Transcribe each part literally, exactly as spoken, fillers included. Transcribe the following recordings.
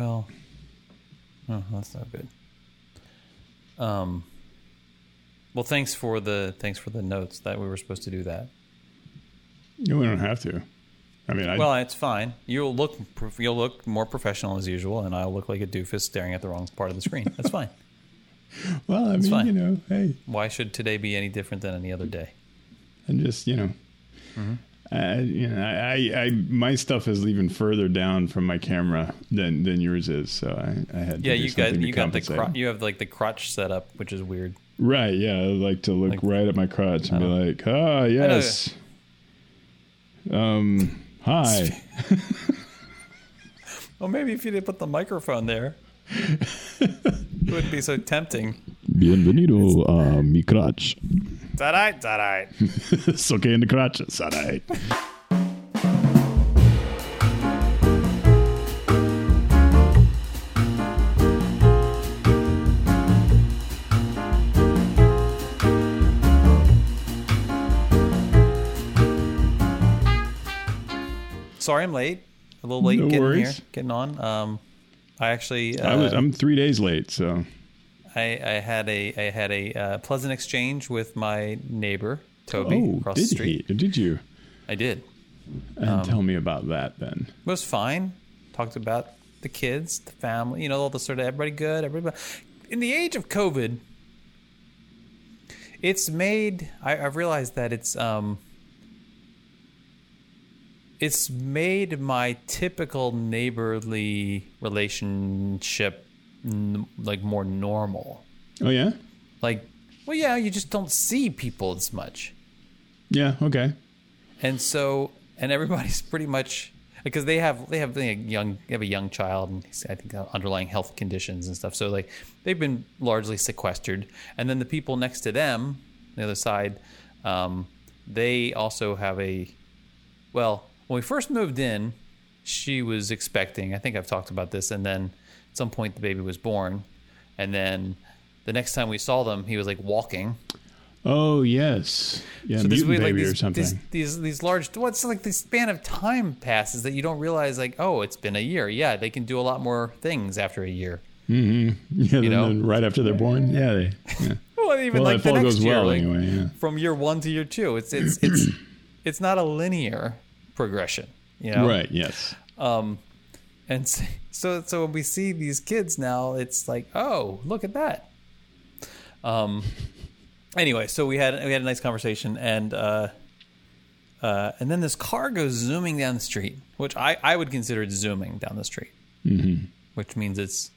Well, oh, that's not good. Um. Well, thanks for the thanks for the notes that we were supposed to do that. No, we don't have to. I mean, I... well, it's fine. You'll look you'll look more professional as usual, and I'll look like a doofus staring at the wrong part of the screen. That's fine. Well, I That's mean, fine. You know, hey. Why should today be any different than any other day? And just, you know, mm-hmm. I, you know, I, I, my stuff is even further down from my camera than, than yours is. So I, I had. To yeah, do you got you got the cro- you have like the crotch set up, which is weird. Right. Yeah, I like to look like, right at my crotch and be like, ah, oh, yes. Um. Hi. Well, maybe if you didn't put the microphone there. It wouldn't be so tempting. Bienvenido a mi crotch. It's all right, it's all right. It's okay in the crotch, it's all right. Sorry I'm late. A little late no getting worries. Here, getting on. Um I actually, uh, I was, I'm three days late, so I, I had a, I had a uh, pleasant exchange with my neighbor, Toby, oh, across the street. He? Did you? I did. And um, tell me about that then. It was fine. Talked about the kids, the family, you know, all the sort of everybody good, everybody. In the age of COVID, it's made, I, I've realized that it's, um, It's made my typical neighborly relationship n- like more normal. Oh yeah? Like, well, yeah, you just don't see people as much. Yeah. Okay. And so, and everybody's pretty much because they have they have a young they have a young child and I think underlying health conditions and stuff. So like they've been largely sequestered, and then the people next to them, the other side, um, they also have a well. When we first moved in, she was expecting, I think I've talked about this, and then at some point the baby was born. And then the next time we saw them, he was like walking. Oh, yes. Yeah, so mutant baby like these, or something. These, these, these large, what's like the span of time passes that you don't realize like, oh, it's been a year. Yeah, they can do a lot more things after a year. Mm-hmm. Yeah, you then, know? Then right after they're born. Yeah. They, yeah. well, even well, like the next goes year, well, like, anyway, yeah. From year one to year two, it's it's it's it's not a linear progression, you know? Right, yes. Um, and so so when we see these kids now, it's like, oh, look at that. Um, anyway, so we had we had a nice conversation, and uh, uh, and then this car goes zooming down the street, which I, I would consider it zooming down the street, mm-hmm. which means it's,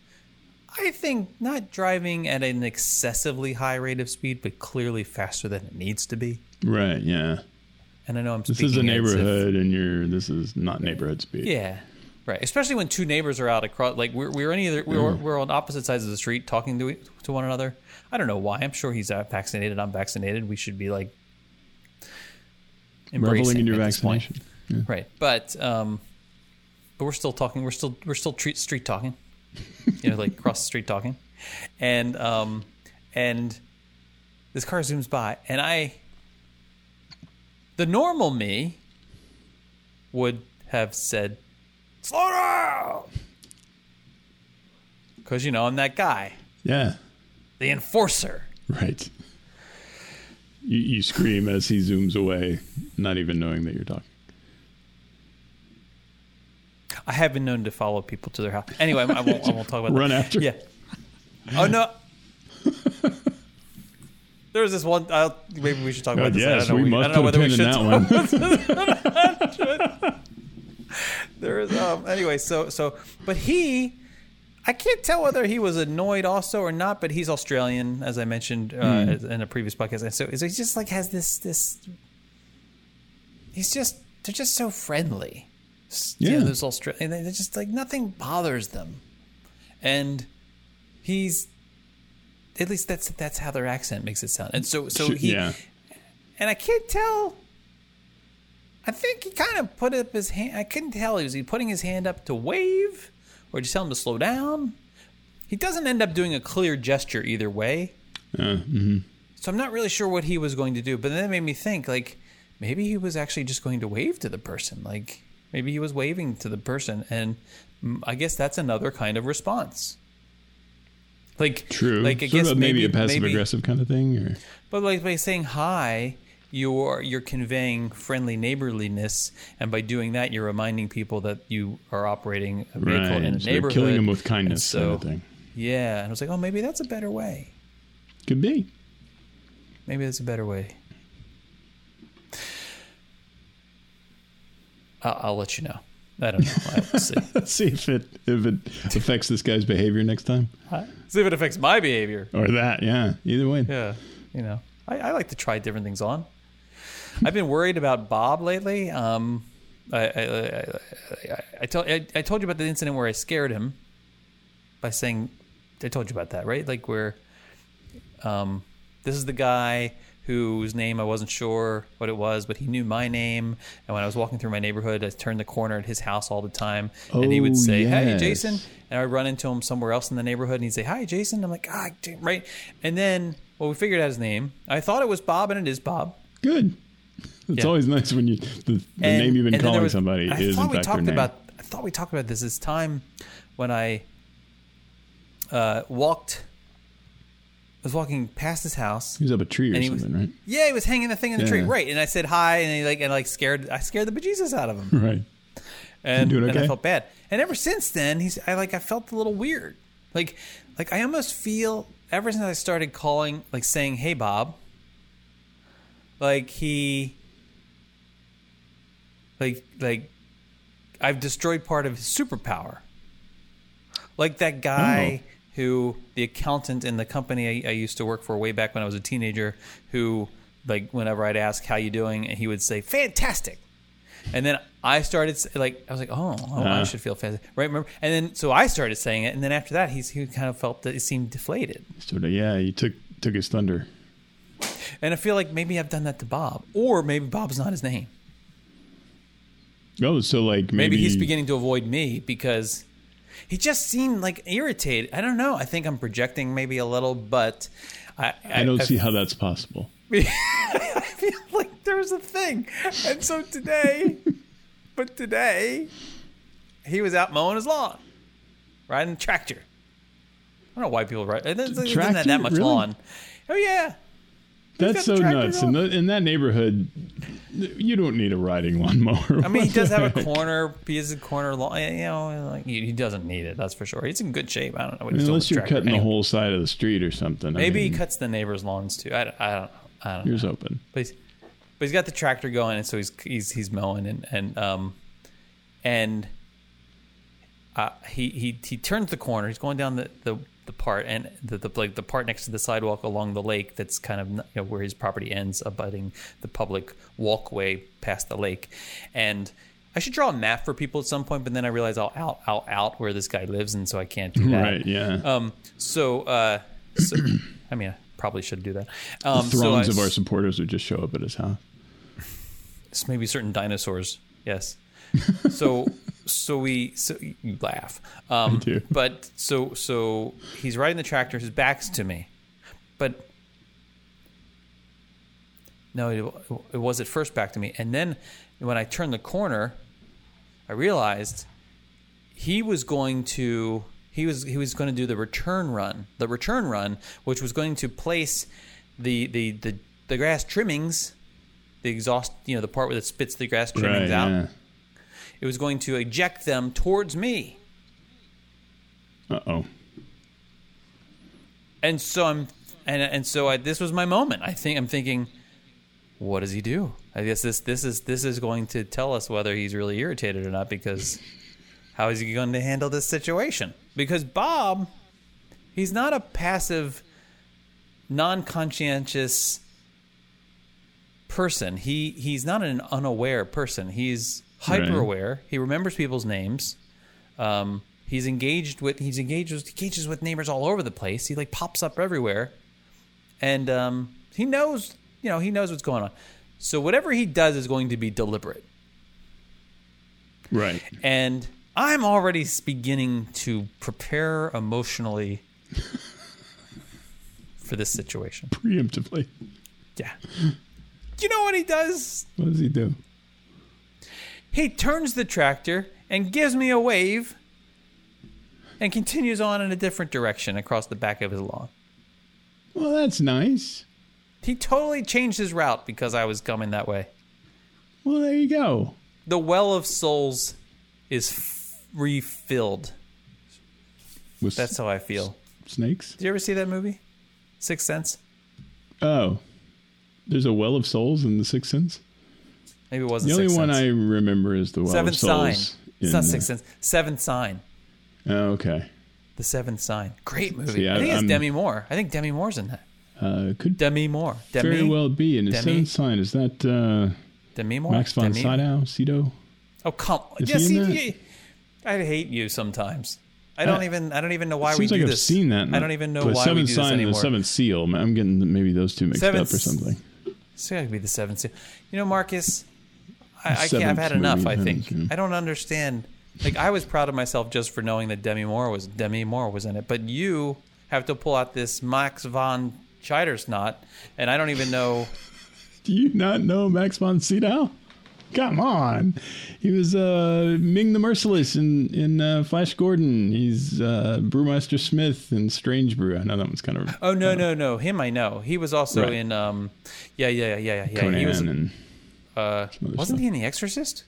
I think, not driving at an excessively high rate of speed, but clearly faster than it needs to be. Right, yeah. And I know I'm speaking. This is a neighborhood, if, and you're. This is not neighborhood speed. Yeah, right. Especially when two neighbors are out across. Like we're we're any other, we're mm. we're on opposite sides of the street talking to to one another. I don't know why. I'm sure he's vaccinated. I'm vaccinated. We should be like embracing in your vaccination, yeah. Right? But um, but we're still talking. We're still we're still street street talking. You know, like across the street talking, and um and this car zooms by, and I. The normal me would have said, slow down! Because, you know, I'm that guy. Yeah. The enforcer. Right. You, you scream as he zooms away, not even knowing that you're talking. I have been known to follow people to their house. Anyway, I won't, I won't talk about that. Run after? Yeah. Oh, no. There was this one. I'll, maybe we should talk about uh, this. Yes, I don't know, we must I don't know whether we should talk about this. There is. Um, anyway, so so, but he, I can't tell whether he was annoyed also or not. But he's Australian, as I mentioned uh, mm. in a previous podcast. And so, so he just like has this this. He's just they're just so friendly. Yeah, you know, those Australian. They're just like nothing bothers them, and he's. At least that's that's how their accent makes it sound. And so so he yeah. and I can't tell. I think he kind of put up his hand. I couldn't tell. Was he putting his hand up to wave or just tell him to slow down? He doesn't end up doing a clear gesture either way. Uh, mm-hmm. So I'm not really sure what he was going to do. But then it made me think, like, maybe he was actually just going to wave to the person. Like, Maybe he was waving to the person. And I guess that's another kind of response. Like, true. Like, I sort guess of maybe, maybe a passive aggressive kind of thing. Or? But like by saying hi, you're you're conveying friendly neighborliness, and by doing that, you're reminding people that you are operating a vehicle right. in a so neighborhood. Killing them with kindness, so, kind of thing. Yeah, and I was like, oh, maybe that's a better way. Could be. Maybe that's a better way. I'll, I'll let you know. I don't know. I'll see. see if it if it affects this guy's behavior next time. Huh? See if it affects my behavior. Or that, yeah. Either way. Yeah, you know. I, I like to try different things on. I've been worried about Bob lately. Um, I, I, I, I, I, tell, I, I told you about the incident where I scared him by saying, I told you about that, right? Like where um, this is the guy whose name I wasn't sure what it was, but he knew my name. And when I was walking through my neighborhood, I turned the corner at his house all the time. Oh, and he would say, yes. Hey, Jason. And I'd run into him somewhere else in the neighborhood. And he'd say, hi, Jason. I'm like, ah, right. And then... well, we figured out his name. I thought it was Bob, and it is Bob. Good. It's yeah. always nice when you the, the and, name you've been calling was, somebody I is in fact their name. About, I thought we talked about this this time when I uh, walked. I was walking past his house. He was up a tree or something, was, right? Yeah, he was hanging the thing in the yeah. tree, right? And I said hi, and he like and like scared. I scared the bejesus out of him, right? And, doing okay? and I felt bad. And ever since then, he's I like I felt a little weird, like like I almost feel. Ever since I started calling, like saying, hey, Bob, like he, like, like I've destroyed part of his superpower. Like that guy mm-hmm. who, the accountant in the company I, I used to work for way back when I was a teenager, who like whenever I'd ask, how you doing? And he would say, fantastic. And then I started like I was like, oh, oh uh-huh. I should feel fantastic, right? Remember? And then so I started saying it, and then after that, he's he kind of felt that it seemed deflated. Sort of, yeah. He took took his thunder. And I feel like maybe I've done that to Bob, or maybe Bob's not his name. Oh, so like maybe, maybe he's beginning to avoid me because he just seemed like irritated. I don't know. I think I'm projecting maybe a little, but I I, I don't I, see how that's possible. I feel like there's a thing. And so today, but today, he was out mowing his lawn, riding a tractor. I don't know why people ride. It doesn't have that much really? Lawn. Oh, yeah. That's so nuts. In, the, in that neighborhood, you don't need a riding lawnmower. I mean, he does have a corner. He has a corner lawn. You know, like he doesn't need it. That's for sure. He's in good shape. I don't know what he's doing. Unless you're cutting anyway. the whole side of the street or something. Maybe I mean, he cuts the neighbor's lawns too. I don't, I don't know. I don't Here's know. Open. But he's, but he's got the tractor going, and so he's he's he's mowing, and and um, and uh, he he he turns the corner. He's going down the, the, the part and the, the like the part next to the sidewalk along the lake. That's kind of you know, where his property ends, abutting the public walkway past the lake. And I should draw a map for people at some point, but then I realize I'll out out out where this guy lives, and so I can't do that. Right. Yeah. Um. So. Uh. So. I mean. Probably should do that. Um, the throngs so I, of our supporters would just show up at his house. It's maybe certain dinosaurs. Yes. So, so we so you laugh. Um, I do. But so so he's riding the tractor. His back's to me, but no, it, it was at first back to me, and then when I turned the corner, I realized he was going to. He was he was going to do the return run, the return run, which was going to place the the, the, the grass trimmings, the exhaust, you know, the part where it spits the grass trimmings right, out. Yeah. It was going to eject them towards me. Uh oh. And so I'm and and so I, this was my moment. I think I'm thinking, what does he do? I guess this this is this is going to tell us whether he's really irritated or not, because how is he going to handle this situation? Because Bob, he's not a passive, non-conscientious person. He he's not an unaware person. He's hyper-aware. Right. He remembers people's names. Um, he's engaged with he's engaged with, engages with neighbors all over the place. He like pops up everywhere, and um, he knows you know he knows what's going on. So whatever he does is going to be deliberate, right? And I'm already beginning to prepare emotionally for this situation. Preemptively. Yeah. You know what he does? What does he do? He turns the tractor and gives me a wave and continues on in a different direction across the back of his lawn. Well, that's nice. He totally changed his route because I was coming that way. Well, there you go. The well of souls is f- refilled. With that's how I feel. S- snakes? Did you ever see that movie? Sixth Sense? Oh. There's a well of souls in The Sixth Sense? Maybe it wasn't Sixth Sense. The only Sixth one Sense. I remember is the well Seventh of souls. Seventh Sign. It's not Sixth Sense. Seventh Sign. Oh, okay. The Seventh Sign. Great movie. See, I, I think it's I'm, Demi Moore. I think Demi Moore's in that. Uh, could Demi Moore. Demi, very well be. And The Seventh Sign, is that uh, Demi Moore? Max von Sydow? Sydow? Oh, come on. Yeah, see, I hate you sometimes. I don't I, even I don't even know why we do like this. Seems like I've seen that. I don't even know why we do this anymore. The Seventh Sign and The Seventh Seal. I'm getting maybe those two mixed seventh, up or something. It's got to be The Seventh Seal. You know, Marcus, I, I can't, I've had enough, I think. Yeah. I don't understand. Like, I was proud of myself just for knowing that Demi Moore was Demi Moore was in it. But you have to pull out this Max von Scheidersnot, and I don't even know. Do you not know Max von Sydow? Come on. He was uh, Ming the Merciless in, in uh, Flash Gordon. He's uh, Brewmaster Smith in Strange Brew. I know that one's kind of... Oh, no, uh, no, no. Him I know. He was also right. in... Um, yeah, yeah, yeah, yeah. yeah. Conan he was, and... Uh, wasn't stuff. He in The Exorcist?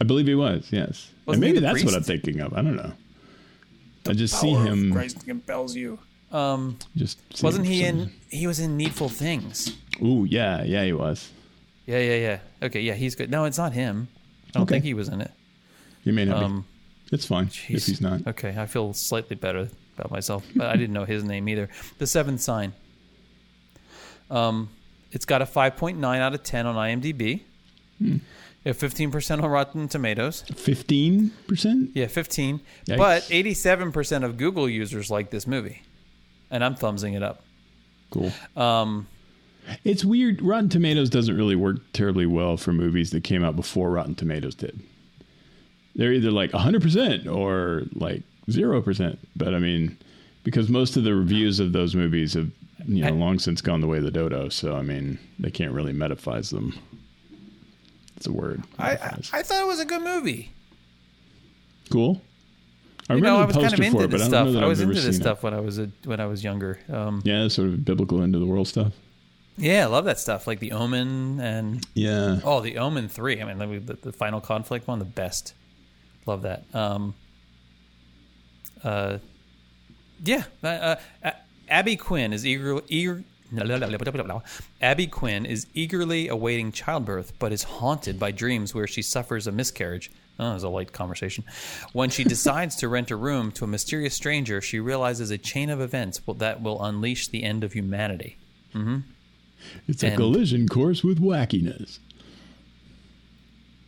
I believe he was, yes. Wasn't and maybe that's priest? What I'm thinking of. I don't know. The I just see him... Christ compels you. Um, just wasn't he in... He was in Needful Things. Ooh, yeah, yeah, he was. Yeah, yeah, yeah. Okay, yeah, he's good. No, it's not him. I don't okay. think he was in it. You may not um, be. It's fine geez. If he's not. Okay, I feel slightly better about myself, but I didn't know his name either. The Seventh Sign. Um, it's got a five point nine out of ten on IMDb. Hmm. Yeah, fifteen percent on Rotten Tomatoes. fifteen percent? Yeah, fifteen. Yikes. But eighty-seven percent of Google users like this movie. And I'm thumbsing it up. Cool. Um... It's weird. Rotten Tomatoes doesn't really work terribly well for movies that came out before Rotten Tomatoes did. They're either like one hundred percent or like zero percent. But I mean, because most of the reviews of those movies have, you know, I, long since gone the way of the dodo. So, I mean, they can't really metaphyse them. It's a word. I, I, I thought it was a good movie. Cool. I you remember know, I was kind of into this stuff. I, I was into this stuff it. when I was a, when I was younger. Um, yeah, sort of biblical end of the world stuff. Yeah, I love that stuff, like The Omen and... Yeah. Oh, The Omen three. I mean, the, the Final Conflict one, the best. Love that. Um, uh, yeah. Uh, uh, Abby Quinn is eager, eager, Abby Quinn is eagerly awaiting childbirth, but is haunted by dreams where she suffers a miscarriage. Oh, that was a light conversation. When she decides to rent a room to a mysterious stranger, she realizes a chain of events will, that will unleash the end of humanity. Mm-hmm. It's a and, collision course with wackiness.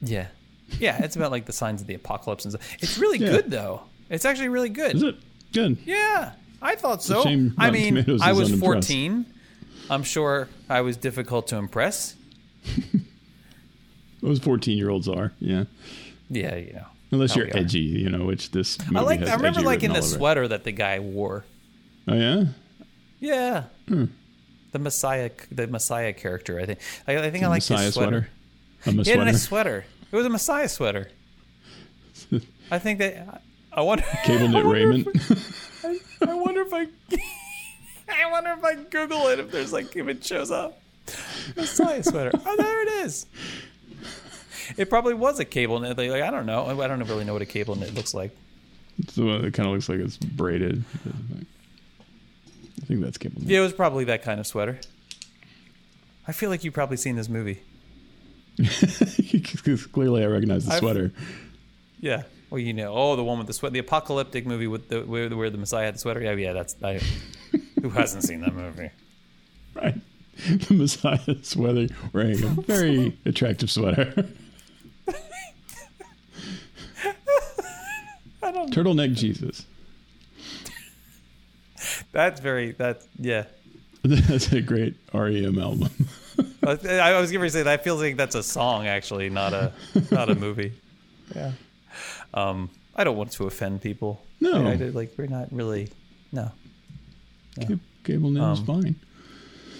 Yeah. Yeah, it's about like the signs of the apocalypse and stuff. It's really yeah. good, though. It's actually really good. Is it? Good. Yeah, I thought so. I mean, I was fourteen. I'm sure I was difficult to impress. Those fourteen-year-olds are, yeah. Yeah, you know. Unless you're edgy, you know, which this movie I like. Has I remember like in the sweater that the guy wore. Oh, yeah? Yeah. Hmm. The Messiah, the Messiah character. I think. I, I think I like his sweater. sweater. He had a nice sweater. It was a Messiah sweater. I think that. I wonder. Cable knit raiment. If, I, I wonder if I. I wonder if I Google it if there's like if it shows up. Messiah sweater. Oh, there it is. It probably was a cable knit. Like I don't know. I don't really know what a cable knit looks like. So it kind of looks like it's braided. I think that's capable. Yeah, it was probably that kind of sweater. I feel like you've probably seen this movie. Clearly, I recognize the I've, sweater. Yeah. Well, you know, oh, the one with the sweater, the apocalyptic movie with the where, where the Messiah had the sweater. Yeah, yeah, that's I, who hasn't seen that movie, right? The Messiah sweater, wearing a very attractive sweater. I don't turtleneck know. Jesus. That's very, that's, yeah. That's a great R E M album. I was going to say, that feels like that's a song, actually, not a not a movie. Yeah. Um, I don't want to offend people. No. I, I did, like, we're not really, no. no. Cable, cable name um, is fine.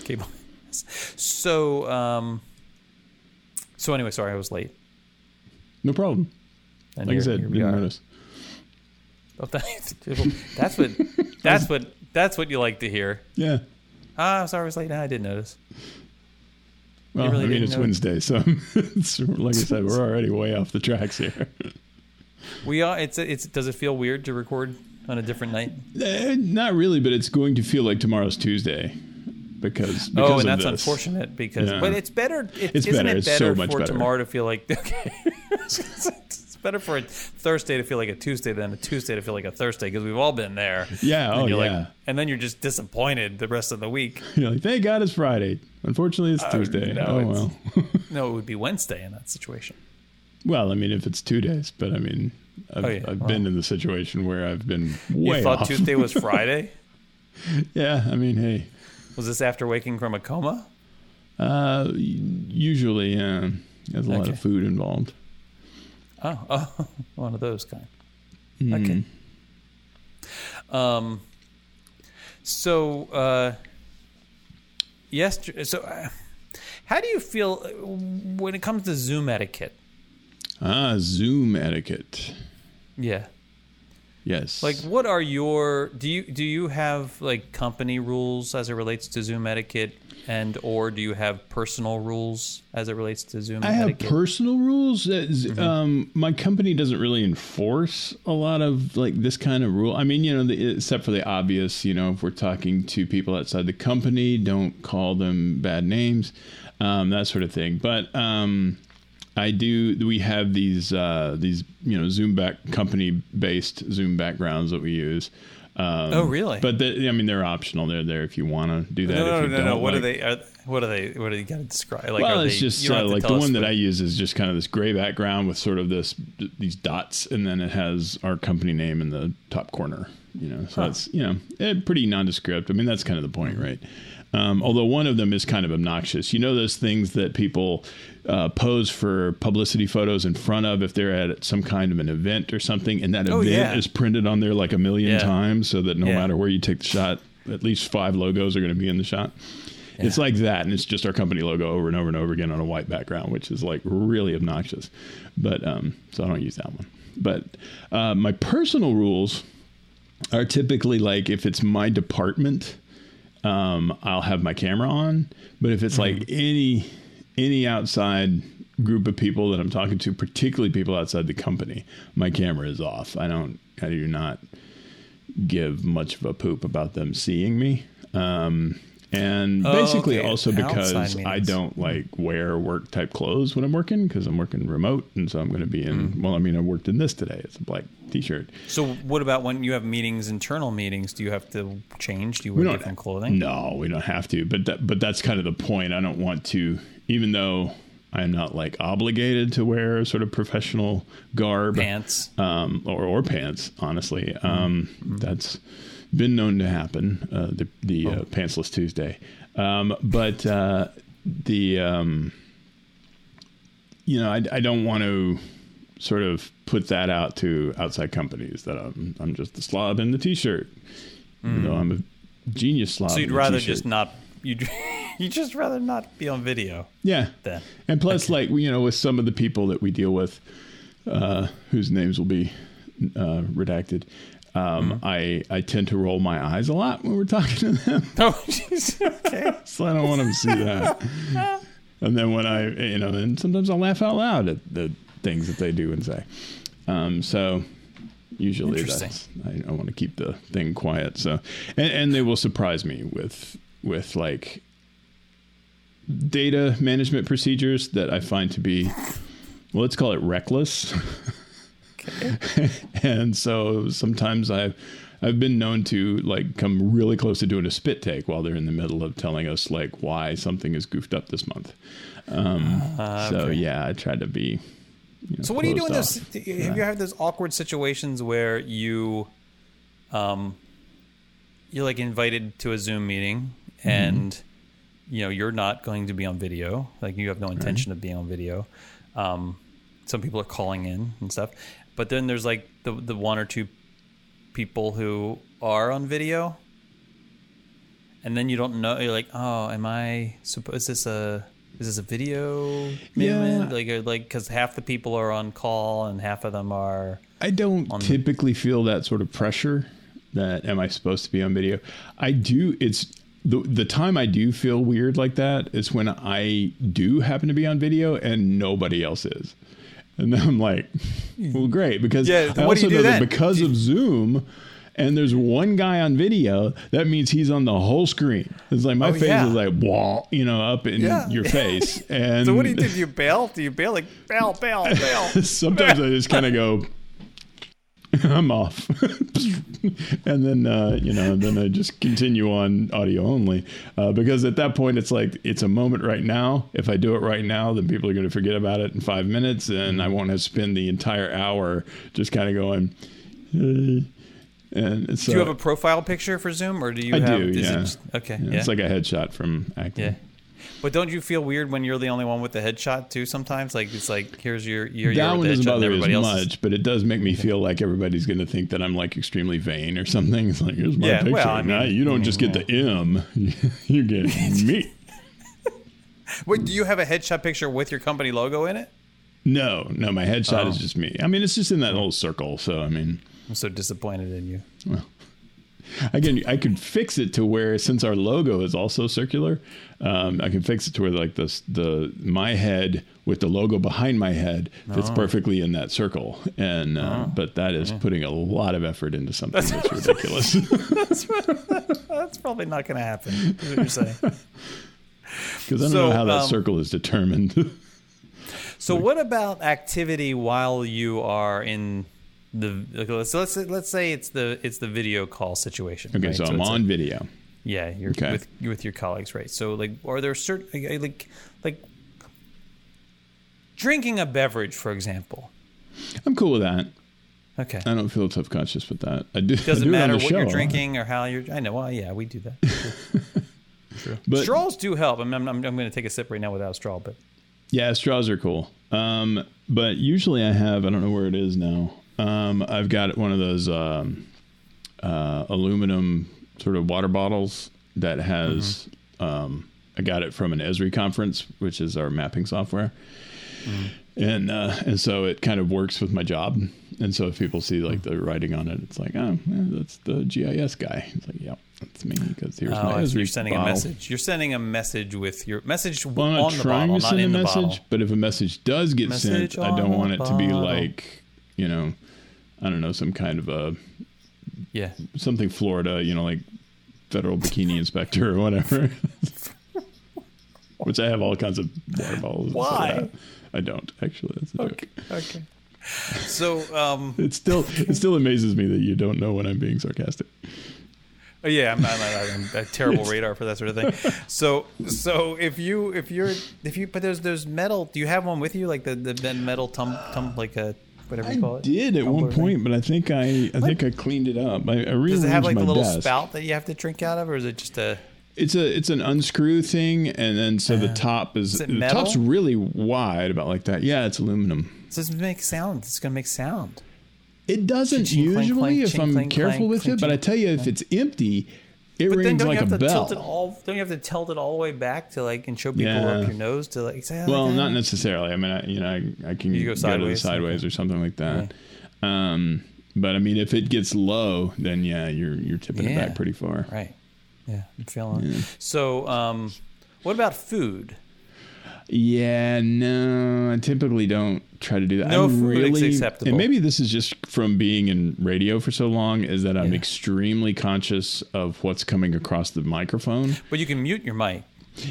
Cable. So, um, so anyway, sorry, I was late. No problem. And like I said, didn't notice. Well, that's, that's what that's what that's what you like to hear. Yeah. Ah, oh, sorry, I was late. No, I didn't notice. Well, really I mean, it's notice. Wednesday, so it's, like I said, we're already way off the tracks here. We are. It's. It's. Does it feel weird to record on a different night? Uh, not really, but it's going to feel like tomorrow's Tuesday because. because oh, and of that's this. Unfortunate because. Yeah. But it's better. It, it's isn't better. It better it's so much for better. Tomorrow to feel like okay. Better for a Thursday to feel like a Tuesday than a Tuesday to feel like a Thursday because we've all been there. Yeah, and oh you're yeah. Like, and then you're just disappointed the rest of the week. You're like, thank God it's Friday. Unfortunately, it's uh, Tuesday. No, oh well. No, it would be Wednesday in that situation. Well, I mean, if it's two days, but I mean, I've, oh, yeah. I've well, been in the situation where I've been way. You thought off. Tuesday was Friday? Yeah, I mean, hey, was this after waking from a coma? Uh, usually, yeah. There's a okay. lot of food involved. Oh, oh, one of those kind. Mm. Okay. Um. So, uh, yesterday. So, uh, how do you feel when it comes to Zoom etiquette? Ah, Zoom etiquette. Yeah. Yes. Like, what are your do you do you have like company rules as it relates to Zoom etiquette? And or do you have personal rules as it relates to Zoom? I etiquette? have personal rules. Mm-hmm. Um, my company doesn't really enforce a lot of like this kind of rule. I mean, you know, the, except for the obvious, you know, if we're talking to people outside the company, don't call them bad names, um, that sort of thing. But um, I do. We have these uh, these, you know, Zoom back company based Zoom backgrounds that we use. Um, oh really? But the, I mean, they're optional. They're there if you want to do that. No, no, if you no, don't, no. What like, are they? Are, what are they? What do you got to describe? Like, well, are it's they, just uh, like the one that I use is just kind of this gray background with sort of this these dots, and then it has our company name in the top corner. You know, so that's huh. you know, it, pretty nondescript. I mean, that's kind of the point, right? Um, although one of them is kind of obnoxious. You know those things that people uh, pose for publicity photos in front of if they're at some kind of an event or something, and that oh, event yeah. is printed on there like a million yeah. times so that no yeah. matter where you take the shot, at least five logos are going to be in the shot. Yeah. It's like that, and it's just our company logo over and over and over again on a white background, which is like really obnoxious. But um, so I don't use that one. But uh, my personal rules are typically like if it's my department, Um, I'll have my camera on, but if it's like any any outside group of people that I'm talking to, particularly people outside the company, my camera is off. I don't, I do not give much of a poop about them seeing me. Um, and oh, basically okay. also because I don't like wear work type clothes when I'm working because I'm working remote. And so I'm going to be in, mm. well, I mean, I worked in this today. It's a black t-shirt. So what about when you have meetings, internal meetings, do you have to change? Do you wear different clothing? No, we don't have to. But that, but that's kind of the point. I don't want to, even though I'm not like obligated to wear sort of professional garb. Pants. Um, or, or pants, honestly. Mm-hmm. Um, mm-hmm. That's been known to happen, uh, the, the oh. uh, Pantsless Tuesday. Um, but uh, the, um, you know, I, I don't want to sort of put that out to outside companies that I'm, I'm just a slob in the t-shirt. Mm. You know, I'm a genius slob. So you'd rather t-shirt. just not, you'd, you'd just rather not be on video. Yeah. Then. And plus okay. like, you know, with some of the people that we deal with, uh, whose names will be uh, redacted, Um, mm-hmm. I, I tend to roll my eyes a lot when we're talking to them. Oh, geez. Okay. So I don't want them to see that. And then when I, you know, and sometimes I'll laugh out loud at the things that they do and say. Um, so usually that's, I, I want to keep the thing quiet. So, and, and they will surprise me with, with like data management procedures that I find to be, well, let's call it reckless. And so sometimes I've, I've been known to like come really close to doing a spit take while they're in the middle of telling us like why something is goofed up this month. Um, uh, so okay. yeah, I try to be, you know, so what do you do in those, have yeah. you had those awkward situations where you, um, you're like invited to a Zoom meeting mm-hmm. and you know, you're not going to be on video. Like you have no intention right. of being on video. Um, some people are calling in and stuff. But then there's like the the one or two people who are on video, and then you don't know. You're like, oh, am I supposed? Is this a Is this a video? Yeah. Like, like, because half the people are on call and half of them are. I don't typically the- feel that sort of pressure. That am I supposed to be on video? I do. It's the the time I do feel weird like that is when I do happen to be on video and nobody else is. And then I'm like, well, great, because yeah, I also know that because of Zoom and there's one guy on video, that means he's on the whole screen. It's like my oh, face yeah. is like, wah, you know, up in yeah. your face. And so what do you do? Do you bail? Do you bail? Like, bail, bail, bail. Sometimes I just kind of go, I'm off. And then, uh, you know, then I just continue on audio only, uh, because at that point, it's like it's a moment right now. If I do it right now, then people are going to forget about it in five minutes. And I won't have to spend the entire hour just kind of going. Hey. And so, do you have a profile picture for Zoom or do you I have? Do, yeah. It just, okay. Yeah, yeah. It's like a headshot from acting. Yeah. But don't you feel weird when you're the only one with the headshot too? Sometimes, like it's like here's your your that your one doesn't bother me as much, is... but it does make me feel like everybody's going to think that I'm like extremely vain or something. It's like here's my yeah, picture. Well, I mean, now, you don't I mean, just get yeah. the M, you get me. Wait, do you have a headshot picture with your company logo in it? No, no, my headshot oh. is just me. I mean, it's just in that little circle. So I mean, I'm so disappointed in you. Well. I can I can fix it to where, since our logo is also circular, um, I can fix it to where like this the my head with the logo behind my head fits oh. perfectly in that circle. And uh, oh. but that is yeah. putting a lot of effort into something that's, that's ridiculous. That's, that's probably not going to happen. Is what you're saying? Because I don't so, know how that um, circle is determined. So like, what about activity while you are in? The, so let's let's say it's the it's the video call situation. Okay, right? so, so I'm on like, video. Yeah, you're okay. with you're with your colleagues, right? So like, are there certain like like drinking a beverage, for example? I'm cool with that. Okay, I don't feel self-conscious with that. I do. Doesn't I do matter it what show, you're drinking or how you're. I know. Well, yeah, we do that. True. But, straws do help. I'm I'm, I'm going to take a sip right now without a straw, but yeah, straws are cool. Um, but usually I have I don't know where it is now. Um, I've got one of those um, uh, aluminum sort of water bottles that has, mm-hmm. um, I got it from an Esri conference, which is our mapping software. Mm-hmm. And uh, and so it kind of works with my job. And so if people see like the writing on it, it's like, oh, yeah, that's the G I S guy. It's like, yeah, that's me because here's oh, my Esri You're sending bottle. a message. You're sending a message with your message well, on the bottle, not send in the message, bottle. But if a message does get message sent, I don't want it bottle. to be like, you know, I don't know, some kind of a, yeah, something Florida, you know, like federal bikini inspector or whatever, which I have all kinds of water bottles. Why? I don't actually. That's a okay. joke. Okay. So, um, it still, it still amazes me that you don't know when I'm being sarcastic. Oh yeah. I'm, I'm, I'm a terrible radar for that sort of thing. So, so if you, if you're, if you, but there's, there's metal, do you have one with you? Like the, the, the metal tum, tum, like a, whatever you call it. I did at one point, but I think I I think I cleaned it up. I, I rearranged my desk. Does it have like a little spout that you have to drink out of, or is it just a? It's a it's an unscrew thing, and then so uh, the top is, is it metal? The top's really wide, about like that. Yeah, it's aluminum. So it's make sound. It's gonna make sound. It doesn't ching, usually clang, clang, if ching, I'm clang, careful clang, with clang, it, clang, but I tell you, clang. If it's empty, it but rings like a bell. Tilt it all, don't you have to tilt it all the way back to like and show people yeah. up your nose to like? Say, oh, well, not necessarily. I mean, I, you know, I, I can you go, go to the sideways or something like that. Yeah. Um, but I mean, if it gets low, then yeah, you're you're tipping yeah. it back pretty far. Right. Yeah, I'm feeling. Yeah. So, um, what about food? Yeah, no, I typically don't try to do that. No I'm food really, is acceptable. And maybe this is just from being in radio for so long, is that I'm yeah. extremely conscious of what's coming across the microphone. But you can mute your mic.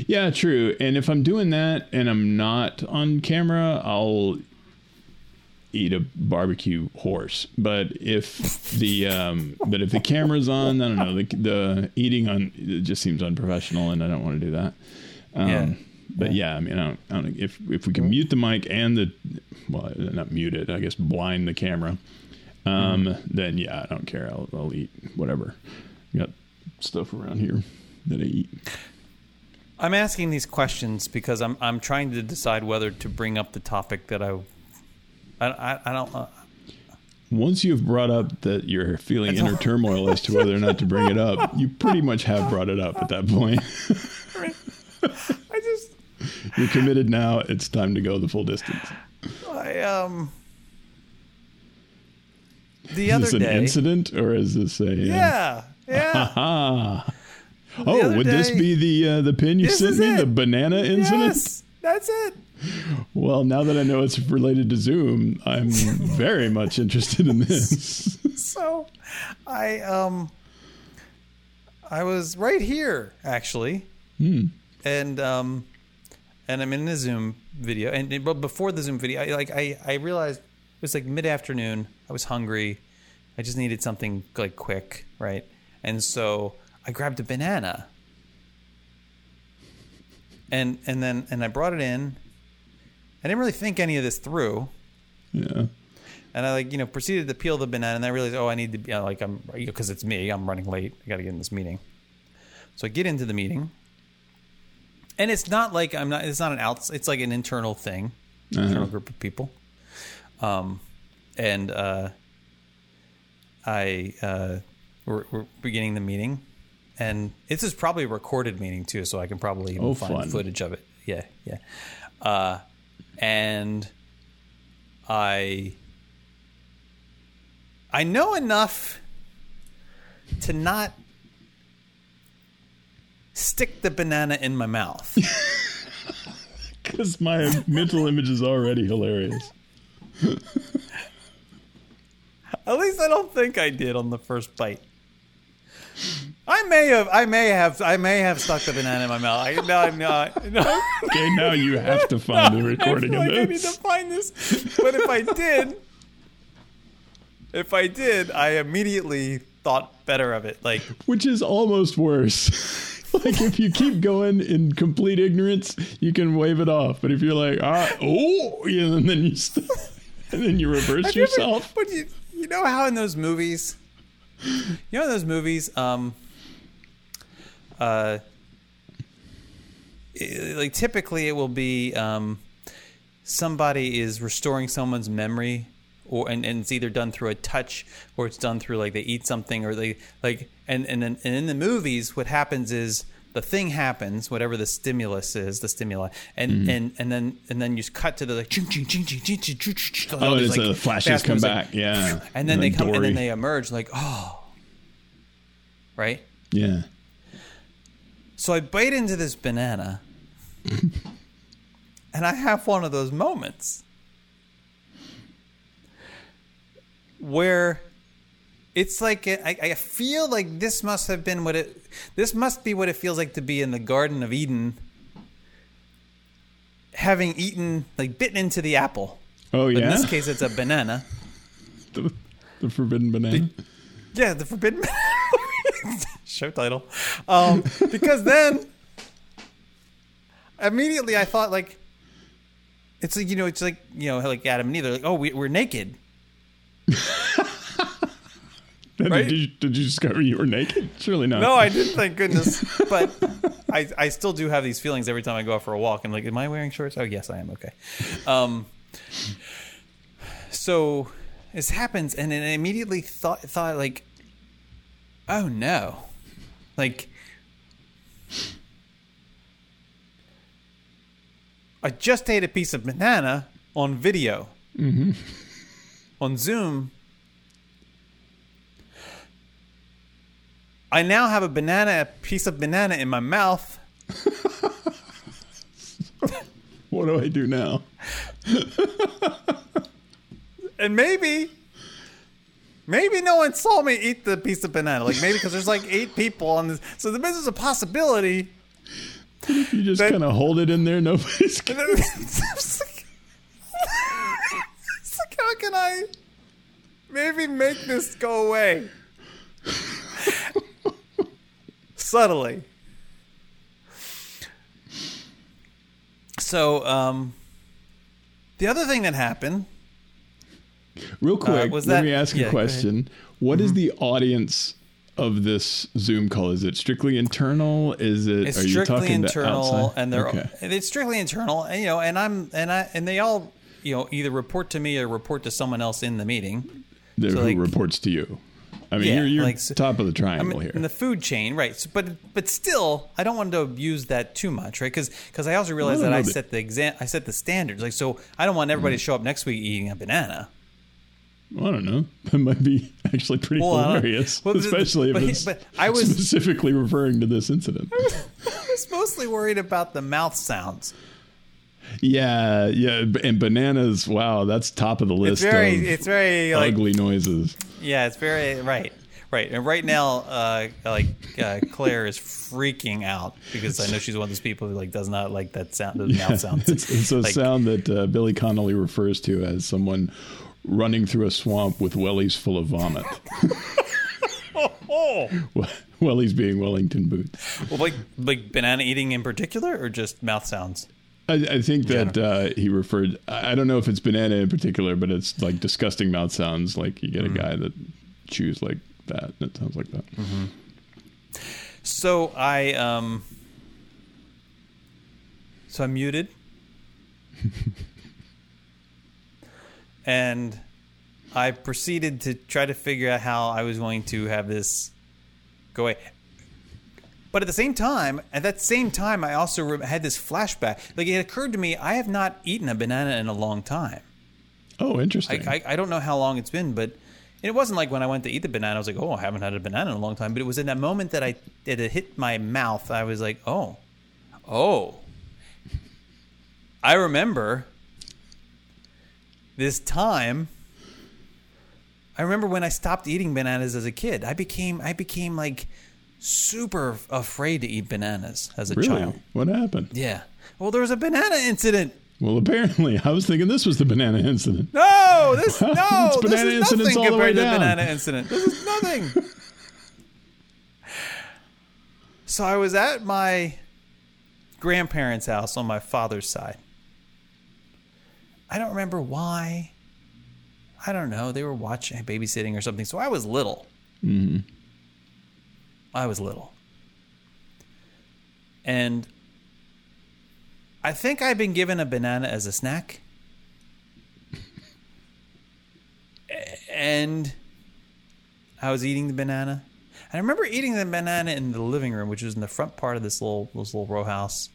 Yeah, true. And if I'm doing that and I'm not on camera, I'll eat a barbecue horse. But if the um, but if the camera's on, I don't know, the, the eating on it just seems unprofessional, and I don't want to do that. Um, yeah. But yeah, I mean, I don't, I don't, if if we can mute the mic and the, well, not mute it, I guess blind the camera, um, mm-hmm. then yeah, I don't care. I'll, I'll eat whatever. I got stuff around here that I eat. I'm asking these questions because I'm I'm trying to decide whether to bring up the topic that I, I, I, I don't. Uh, Once you've brought up that you're feeling inner turmoil as to whether or not to bring it up, you pretty much have brought it up at that point. I just. You're committed now. It's time to go the full distance. I um. The other day. Is this an day, incident or is this a? Yeah. Uh, yeah. Oh, would day, this be the uh, the pin you sent me? It. The banana incident. Yes, that's it. Well, now that I know it's related to Zoom, I'm very much interested in this. So, I um, I was right here actually, hmm. and um, and I'm in the Zoom video, and but before the Zoom video, I like I I realized it was like mid afternoon. I was hungry, I just needed something like quick, right? And so I grabbed a banana, and and then and I brought it in. I didn't really think any of this through. Yeah. And I like, you know, proceeded to peel the banana and I realized, oh, I need to be you know, like, I'm because it's me. I'm running late. I got to get in this meeting. So I get into the meeting and it's not like I'm not, it's not an outs. It's like an internal thing, uh-huh. internal group of people. Um, and, uh, I, uh, we're, we're beginning the meeting and this is probably a recorded meeting too. So I can probably even oh, find fun. footage of it. Yeah. Yeah. Uh, And I, I know enough to not stick the banana in my mouth. Because my mental image is already hilarious. At least I don't think I did on the first bite. I may have, I may have, I may have stuck the banana in my mouth. I, no, I'm not. No. Okay, now you have to find no, the recording I feel like of this. I need to find this. But if I did, if I did, I immediately thought better of it. Like, which is almost worse. Like if you keep going in complete ignorance, you can wave it off. But if you're like, ah, oh, and then you, st- and then you reverse I've yourself. Never, but you, you know how in those movies. You know those movies, um, uh, it, like typically it will be um, somebody is restoring someone's memory, or and, and it's either done through a touch or it's done through like they eat something or they like and and then and in the movies what happens is the thing happens, whatever the stimulus is, the stimuli, and mm-hmm. and and then and then you cut to the like, ching, ching, ching, ching, ching, ching, ching, ching, like oh, it's like, the flashes come back, like, yeah, and then and they come dory. And then they emerge like oh, right, yeah. So I bite into this banana, and I have one of those moments where. It's like it, I, I feel like this must have been what it. This must be what it feels like to be in the Garden of Eden, having eaten like bitten into the apple. Oh yeah. But in this case, it's a banana. The, the forbidden banana. The, yeah, the forbidden banana. Show title, um, because then immediately I thought like, it's like you know, it's like you know, like Adam and Eve, like oh, we, we're naked. Right? Did, you, did you discover you were naked? Surely not. No, I didn't, thank goodness. But I, I still do have these feelings every time I go out for a walk. I'm like, am I wearing shorts? Oh, yes, I am. Okay. Um, so this happens, and then I immediately thought, thought like, oh, no. Like, I just ate a piece of banana on video. Mm-hmm. On Zoom. I now have a banana, a piece of banana in my mouth. What do I do now? And maybe, maybe no one saw me eat the piece of banana. Like maybe because there's like eight people on this. So there is a possibility. If you just kind of hold it in there, nobody's gonna. It's like, how can I maybe make this go away? Subtly. So, um, the other thing that happened. Real quick, uh, was that, let me ask yeah, a question. What mm-hmm. is the audience of this Zoom call? Is it strictly internal? Is it? It's are you talking internal, to outside? And they're okay. It's strictly internal, and you know, and I'm and I and they all you know either report to me or report to someone else in the meeting. So who like, reports to you? I mean, yeah, you're, you're like, top of the triangle I mean, here. In the food chain, right. So, but but still, I don't want to abuse that too much, right? Because I also realize I that I that. set the exa- I set the standards. Like, so I don't want everybody mm. to show up next week eating a banana. Well, I don't know. That might be actually pretty well, hilarious, well, especially but, if it's but I was, specifically referring to this incident. I was, I was mostly worried about the mouth sounds. Yeah, yeah, and bananas. Wow, that's top of the list. It's very, of it's very ugly like, noises. Yeah, it's very right, right. And right now, uh, like uh, Claire is freaking out because I know she's one of those people who like does not like that sound. The yeah, mouth sounds. It's, it's a like, sound that uh, Billy Connolly refers to as someone running through a swamp with wellies full of vomit. Oh. Wellies being Wellington boots. Well, like like banana eating in particular, or just mouth sounds. I, I think that uh, he referred, I don't know if it's banana in particular, but it's like disgusting mouth sounds. Like you get a mm-hmm. guy that chews like that, and it sounds like that. Mm-hmm. So I, um, so I'm muted. And I proceeded to try to figure out how I was going to have this go away. But at the same time, at that same time, I also had this flashback. Like, it occurred to me, I have not eaten a banana in a long time. Oh, interesting. I, I, I don't know how long it's been, but it wasn't like when I went to eat the banana, I was like, oh, I haven't had a banana in a long time. But it was in that moment that I it hit my mouth. I was like, oh, oh. I remember this time. I remember when I stopped eating bananas as a kid. I became I became like... super afraid to eat bananas as a really? child. What happened? Yeah. Well, there was a banana incident. Well, apparently, I was thinking this was the banana incident. No, this well, no, it's banana this is incidents nothing all compared the way down. To the banana incident. This is nothing. So I was at my grandparents' house on my father's side. I don't remember why. I don't know. They were watching babysitting or something. So I was little. Mm-hmm. I was little. And I think I'd been given a banana as a snack. And I was eating the banana. And I remember eating the banana in the living room, which was in the front part of this little this little row house.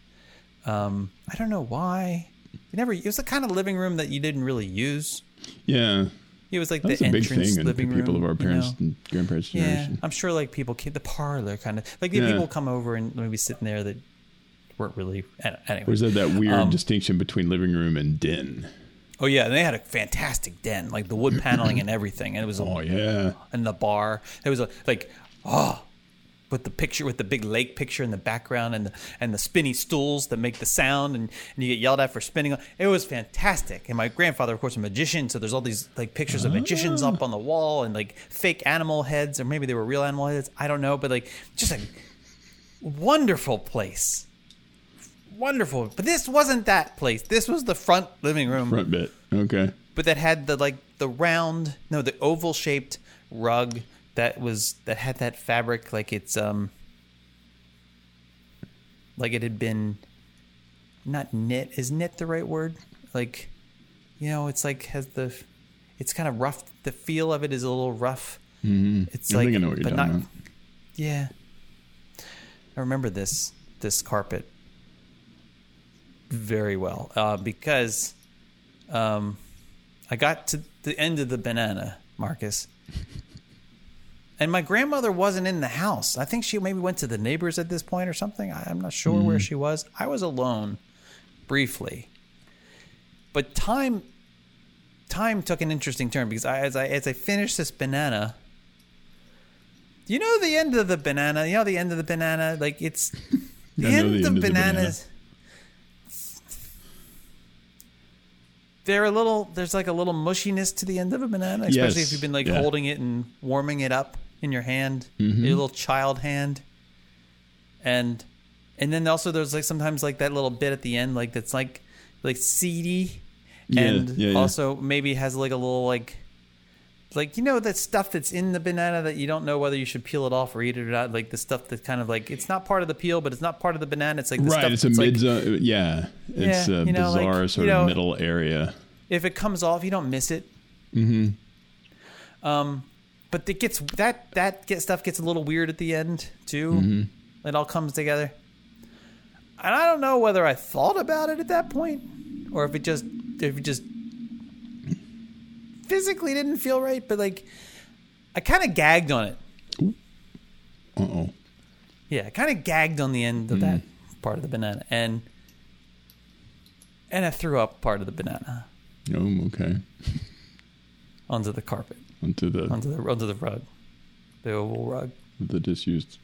Um, I don't know why. You never it was the kind of living room that you didn't really use. Yeah. It was like that the was a entrance big thing living in the people room, of our parents you know? and grandparents' yeah, generation. I'm sure like people, the parlor kind of, like the yeah. people come over and maybe sit in there that weren't really, anyway. Was there that weird um, distinction between living room and den? Oh yeah, and they had a fantastic den, like the wood paneling and everything. And it was a, oh yeah, and the bar. There was a like oh, with the picture with the big lake picture in the background and the and the spinny stools that make the sound and, and you get yelled at for spinning. It was fantastic. And my grandfather, of course, a magician, so there's all these like pictures of magicians up on the wall and like fake animal heads, or maybe they were real animal heads. I don't know, but like just a wonderful place. Wonderful. But this wasn't that place. This was the front living room. Front bit. Okay. But that had the like the round, no, the oval shaped rug. That was that had that fabric like it's um like it had been not knit is knit the right word like you know it's like has the it's kind of rough the feel of it is a little rough mm-hmm. it's I like think I know what you're but not about. Yeah I remember this this carpet very well uh, because um I got to the end of the banana, Marcus. And my grandmother wasn't in the house. I think she maybe went to the neighbors at this point or something. I'm not sure mm-hmm. where she was. I was alone briefly. But time time took an interesting turn because I, as I as I finished this banana, you know the end of the banana, you know the end of the banana, like it's the end, the end of, of bananas. The banana. They're a little there's like a little mushiness to the end of a banana, especially yes. if you've been like yeah. holding it and warming it up in your hand, mm-hmm. your little child hand, and and then also there's like sometimes like that little bit at the end, like that's like like seedy, yeah, and yeah, yeah. also maybe has like a little like like you know that stuff that's in the banana that you don't know whether you should peel it off or eat it or not, like the stuff that kind of like it's not part of the peel but it's not part of the banana. It's like the right, stuff it's that's a mid like, zone, yeah, it's yeah, a you know, bizarre like, sort you know, of middle area. If it comes off, you don't miss it. Mm-hmm. Um. But it gets that that get stuff gets a little weird at the end too. Mm-hmm. It all comes together, and I don't know whether I thought about it at that point, or if it just if it just physically didn't feel right. But like, I kind of gagged on it. Uh oh. Yeah, I kind of gagged on the end of mm. that part of the banana, and and I threw up part of the banana. Oh, okay. Onto the carpet. Onto the onto the onto the rug, the oval rug. The disused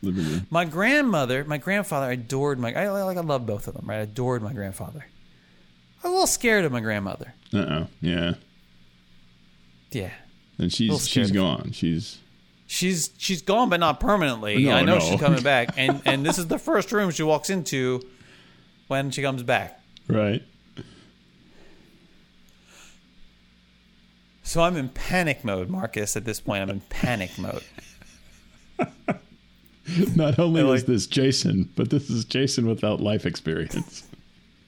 living room. My grandmother, my grandfather, adored my. I like. I love both of them. Right. I adored my grandfather. I was a little scared of my grandmother. Uh oh. Yeah. Yeah. And she's she's gone. She's she's she's gone, but not permanently. No, I know no. She's coming back, and and this is the first room she walks into when she comes back. Right. So I'm in panic mode, Marcus. At this point, I'm in panic mode. Not only like, is this Jason, but this is Jason without life experience.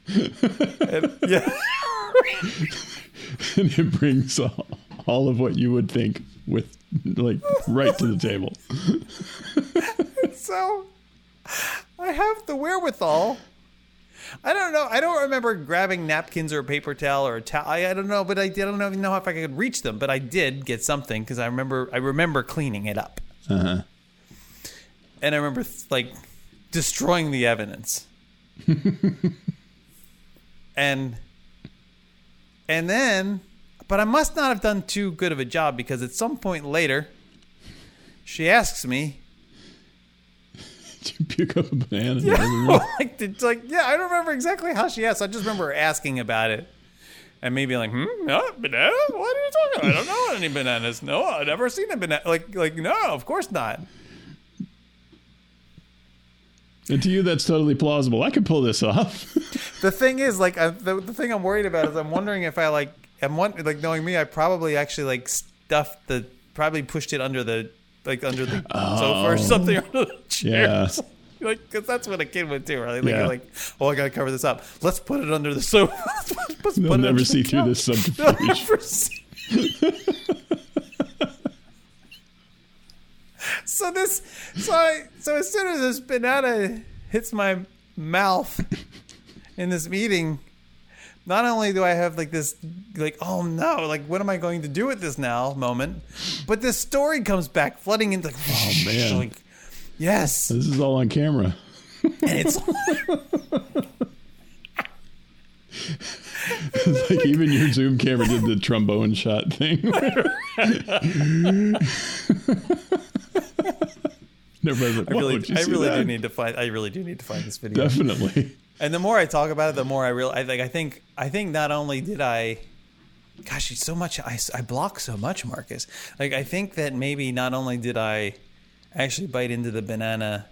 And, yeah. And it brings all, all of what you would think with, like, right to the table. So I have the wherewithal. I don't know. I don't remember grabbing napkins or a paper towel or a towel. I, I don't know, but I, I don't even know if I could reach them. But I did get something because I remember. I remember cleaning it up, uh-huh. and I remember like destroying the evidence. and and then, but I must not have done too good of a job because at some point later, she asks me. Did you puke up a banana? Yeah, like, it's like, yeah, I don't remember exactly how she asked. I just remember her asking about it. And maybe like, hmm, no, banana? What are you talking about? I don't know any bananas. No, I've never seen a banana. Like, like, no, of course not. And to you, that's totally plausible. I could pull this off. The thing is, like, I, the, the thing I'm worried about is I'm wondering if I, like, I'm wondering, like, knowing me, I probably actually, like, stuffed the, probably pushed it under the, like under the oh. sofa or something, under the chairs. Yeah. Like, because that's what a kid would do, right? Like, yeah. You're like, oh, I got to cover this up. Let's put it under the sofa. Let's They'll put never it see the through this subterfuge. so this, so I, so as soon as this banana hits my mouth in this meeting, not only do I have like this, like, oh no, like, what am I going to do with this now moment, but this story comes back flooding into, like, oh man, like, yes. This is all on camera. And it's, it's like, like even your Zoom camera did the trombone shot thing. Never I really, I really do need to find, I really do need to find this video. Definitely. And the more I talk about it, the more I real. I think. I think. I think. Not only did I, gosh, it's so much. I, I block so much, Marcus. Like, I think that maybe not only did I actually bite into the banana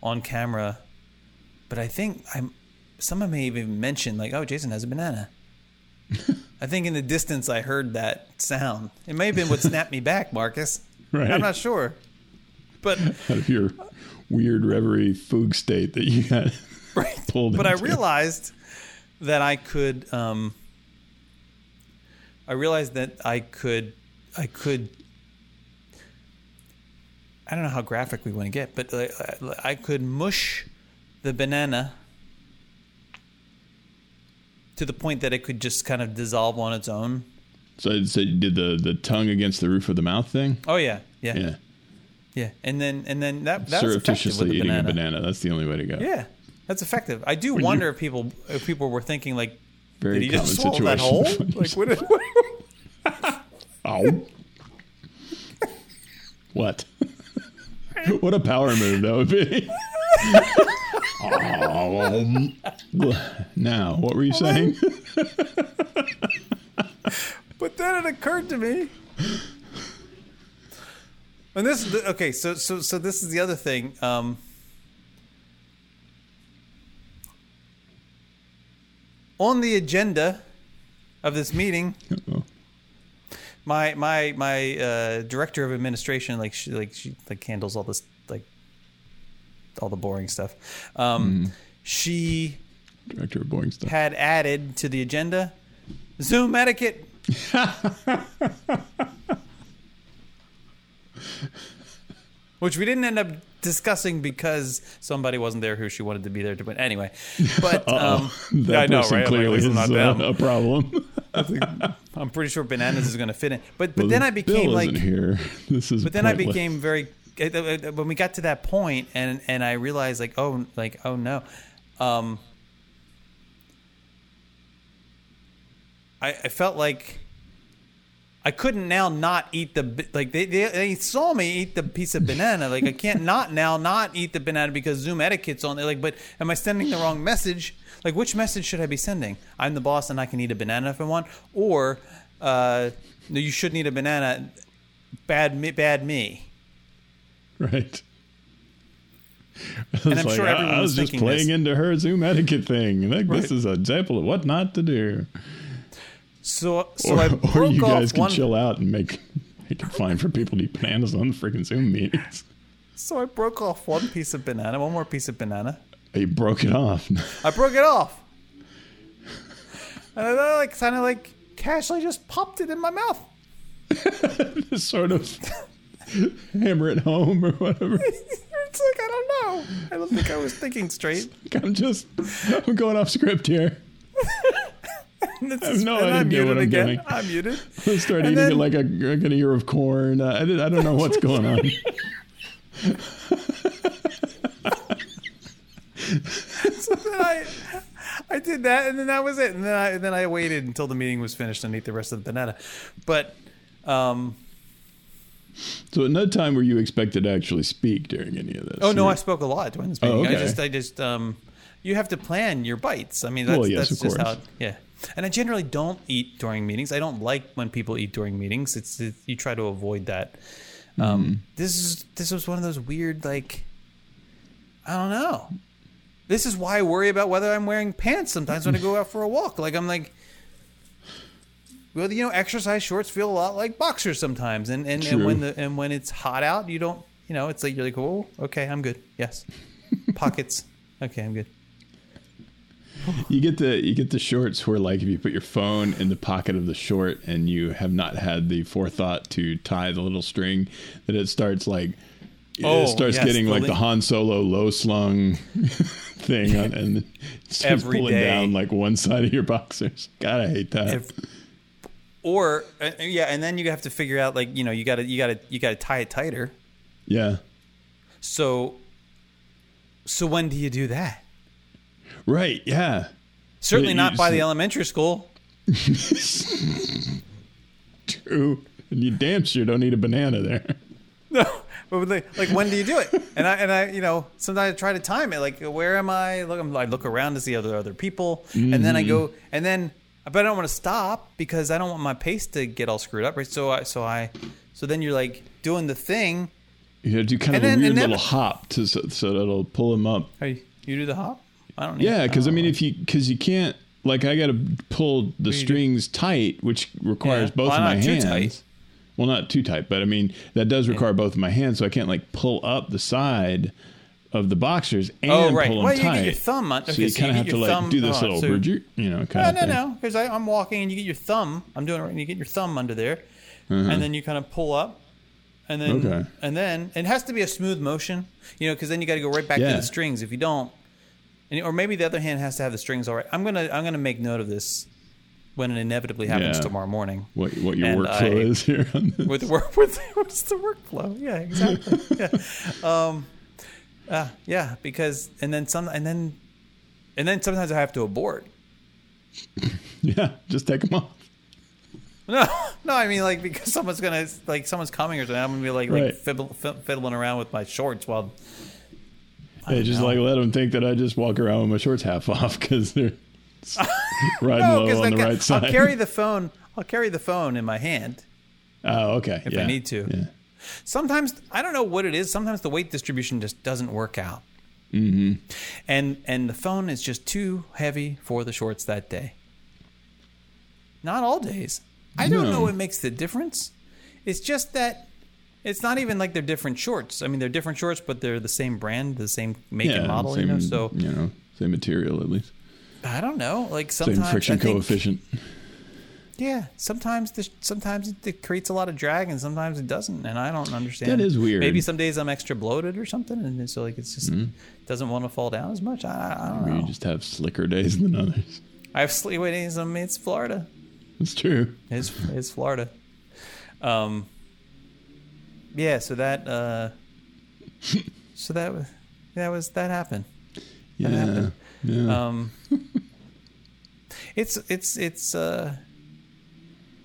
on camera, but I think I'm. Someone may even mention like, "Oh, Jason has a banana." I think in the distance I heard that sound. It may have been what snapped me back, Marcus. Right. I'm not sure. But out of your weird reverie food state that you had. Right, but I realized that I could. Um, I realized that I could. I could. I don't know how graphic we want to get, but I, I, I could mush the banana to the point that it could just kind of dissolve on its own. So, so you did the, the tongue against the roof of the mouth thing? Oh yeah, yeah, yeah, yeah. And then and then that that surreptitiously eating a banana. That's the only way to go. Yeah. That's effective. I do were wonder you, if people if people were thinking like, very did he just swallow that whole? Like, what? Is, what? Ow. What? What a power move that would be. Oh, now, what were you saying? But then it occurred to me. And this is okay. So so so this is the other thing. Um, On the agenda of this meeting, Uh-oh. my my my uh, director of administration, like she like she like handles all this like all the boring stuff. Um, mm. She director of boring stuff had added to the agenda Zoom etiquette. Which we didn't end up discussing because somebody wasn't there who she wanted to be there to win. Anyway, but um, that I know, person right? Clearly is not them. Uh, a problem. I'm pretty sure Bananas is going to fit in. But but well, then I became Bill like isn't here. This is. But then pointless. I became very when we got to that point, and and I realized like oh like oh no, um, I I felt like. I couldn't now not eat the like they, they they saw me eat the piece of banana. Like I can't not now not eat the banana because Zoom etiquette's on there. Like, but am I sending the wrong message? Like, which message should I be sending? I'm the boss and I can eat a banana if I want, or uh, no, you shouldn't eat a banana. Bad me, bad me. Right. And I'm like, sure everyone I, I was, was just thinking playing this. Into her Zoom etiquette thing. Like right. This is an example of what not to do. So, so or, I broke or you guys can one... chill out and make, make it fine for people to eat bananas on the freaking Zoom meetings. So I broke off one piece of banana, one more piece of banana. You broke it off. I broke it off. And I like kind of like casually just popped it in my mouth. Just sort of hammer it home or whatever. It's like, I don't know. I don't think I was thinking straight. Like I'm just, I'm going off script here. This I have no idea I'm muted what I'm again. Doing. I'm muted. I start and eating then, it like, a, like an ear of corn. Uh, I, did, I don't know what's going on. So then I, I did that, and then that was it. And then I, and then I waited until the meeting was finished and ate the rest of the banana. But, um, so at no time were you expected to actually speak during any of this? Oh no, or? I spoke a lot during this meeting. Oh, okay. I just, I just, um, you have to plan your bites. I mean, that's, well, yes, that's just course. How. It, yeah. And I generally don't eat during meetings. I don't like when people eat during meetings. It's it, you try to avoid that. Um, mm. This is this was one of those weird like I don't know. This is why I worry about whether I'm wearing pants sometimes when I go out for a walk. Like I'm like, well, you know, exercise shorts feel a lot like boxers sometimes. And and, and when the and when it's hot out, you don't you know it's like you're like oh okay I'm good yes pockets okay I'm good. You get the you get the shorts where like if you put your phone in the pocket of the short and you have not had the forethought to tie the little string, that it starts like oh, it starts yes, getting the like li- the Han Solo low slung thing on, and it starts every pulling day. Down like one side of your boxers. God, I hate that. If, or uh, yeah, and then you have to figure out like you know you got to you got to you got to tie it tighter. Yeah. So. So when do you do that? Right, yeah. Certainly you, not by so, the elementary school. True. And you damn sure don't need a banana there. No, but like, like when do you do it? And I and I, you know, sometimes I try to time it. Like, where am I? Look, I'm, I look around to see other other people, mm-hmm. and then I go, and then, but I don't want to stop because I don't want my pace to get all screwed up, right? So I, so I, so then you're like doing the thing. You do kind of a then, weird little then, hop to so, so it'll pull them up. You, you do the hop. I don't. Need yeah, because I, I mean, know. If you because you can't like I got to pull the strings do? Tight, which requires yeah. both well, of my not hands. Too tight. Well, not too tight, but I mean that does require yeah. both of my hands, so I can't like pull up the side of the boxers and oh, right. pull them well, tight. You get your thumb on. Okay, so you so kind of have to like thumb, do this oh, little, so, you know, kind no, of. No, no, no, because I'm walking and you get your thumb. I'm doing it right, and you get your thumb under there, uh-huh. and then you kind of pull up. And then, okay. and then it has to be a smooth motion, you know, because then you got to go right back yeah. to the strings. If you don't, and, or maybe the other hand has to have the strings. All right, I'm gonna I'm gonna make note of this when it inevitably happens yeah. tomorrow morning. What what your and workflow I, is here on this? With the work with what's the workflow? Yeah, exactly. yeah, um, uh, yeah, because and then some and then and then sometimes I have to abort. yeah, just take them off. No, no, I mean like because someone's gonna like someone's coming or something. I'm gonna be like, right. like fiddle, fiddling around with my shorts while. Hey, just know. Like let them think that I just walk around with my shorts half off because they're riding no, low on the ca- right side. I'll carry the phone. I'll carry the phone in my hand. Oh, okay. If yeah. I need to. Yeah. Sometimes I don't know what it is. Sometimes the weight distribution just doesn't work out. Mm-hmm. And and the phone is just too heavy for the shorts that day. Not all days. I don't no. know what makes the difference. It's just that it's not even like they're different shorts. I mean, they're different shorts, but they're the same brand, the same make yeah, and model, same, you know, so. You know, same material at least. I don't know. Like sometimes. Same friction I think, coefficient. Yeah, sometimes the, sometimes it creates a lot of drag, and sometimes it doesn't, and I don't understand. That is weird. Maybe some days I'm extra bloated or something, and so like it's just mm-hmm. doesn't want to fall down as much. I, I don't Maybe know. You just have slicker days than others. I have slicker days. I mean, it's Florida. It's true. It's it's Florida. Um. Yeah. So that. Uh, so that was that was that happened. That yeah. Happened. Yeah. Um. It's it's it's uh.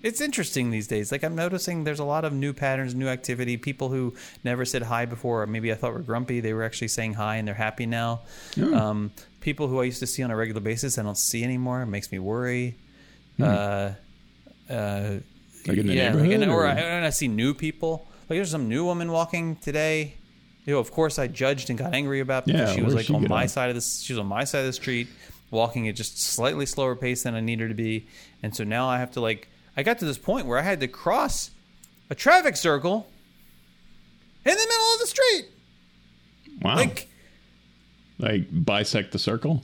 It's interesting these days. Like I'm noticing there's a lot of new patterns, new activity. People who never said hi before, or maybe I thought were grumpy, they were actually saying hi and they're happy now. Mm. Um, people who I used to see on a regular basis, I don't see anymore. It makes me worry. Mm. Uh, uh, like in the yeah, neighborhood? Like in, or, or? I, and I see new people. Like there's some new woman walking today. You know, of course I judged and got angry about because yeah, she was like she on my on? side of this. She was on my side of the street, walking at just slightly slower pace than I need her to be, and so now I have to like. I got to this point where I had to cross a traffic circle in the middle of the street. Wow. Like, like bisect the circle?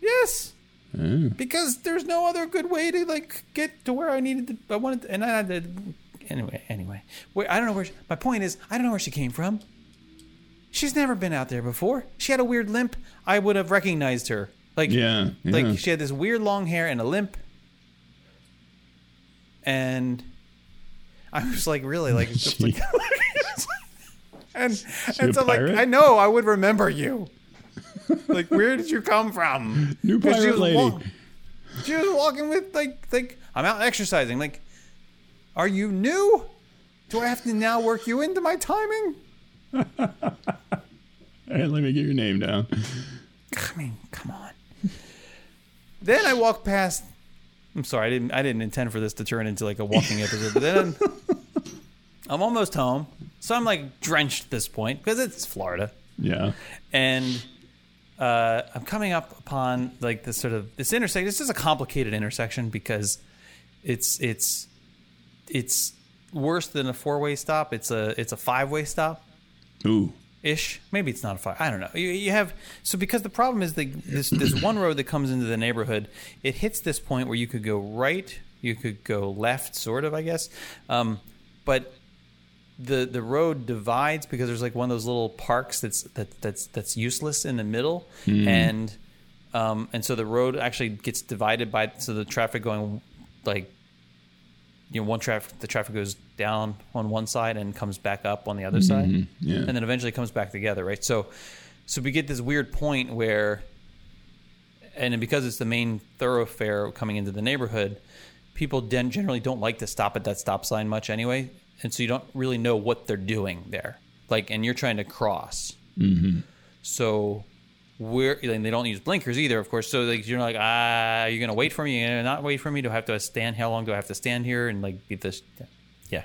Yes. Oh. Because there's no other good way to like get to where I needed to, I wanted to, and I had to, anyway, anyway. Wait, I don't know where, she, my point is, I don't know where she came from. She's never been out there before. She had a weird limp. I would have recognized her. Like, yeah, yeah. Like she had this weird long hair and a limp. And I was like, really, like, just like and she and so like, I know I would remember you. Like, where did you come from? New pirate she was lady. Walk- she was walking with like, like I'm out exercising. Like, are you new? Do I have to now work you into my timing? All right, let me get your name down. I mean, come on. Then I walked past. I'm sorry, I didn't. I didn't intend for this to turn into like a walking episode. But then I'm, I'm almost home, so I'm like drenched at this point because it's Florida. Yeah, and uh, I'm coming up upon like this sort of this intersection. This is a complicated intersection because it's it's it's worse than a four way stop. It's a it's a five way stop. Ooh. Ish, maybe it's not a fire. I don't know. You, you have so because the problem is the this this one road that comes into the neighborhood. It hits this point where you could go right, you could go left, sort of, I guess. Um, but the the road divides because there's like one of those little parks that's that that's that's useless in the middle, mm. and um, and so the road actually gets divided by so the traffic going like. You know, one traffic, the traffic goes down on one side and comes back up on the other mm-hmm. side, yeah. and then eventually comes back together, right? So, so we get this weird point where, and because it's the main thoroughfare coming into the neighborhood, people den- generally don't like to stop at that stop sign much anyway, and so you don't really know what they're doing there. Like, and you're trying to cross, mm-hmm. so we're and they don't use blinkers either, of course. So like you're like ah, you're gonna wait for me, you're gonna not wait for me. Do I have to stand? How long do I have to stand here and like beat this? Yeah,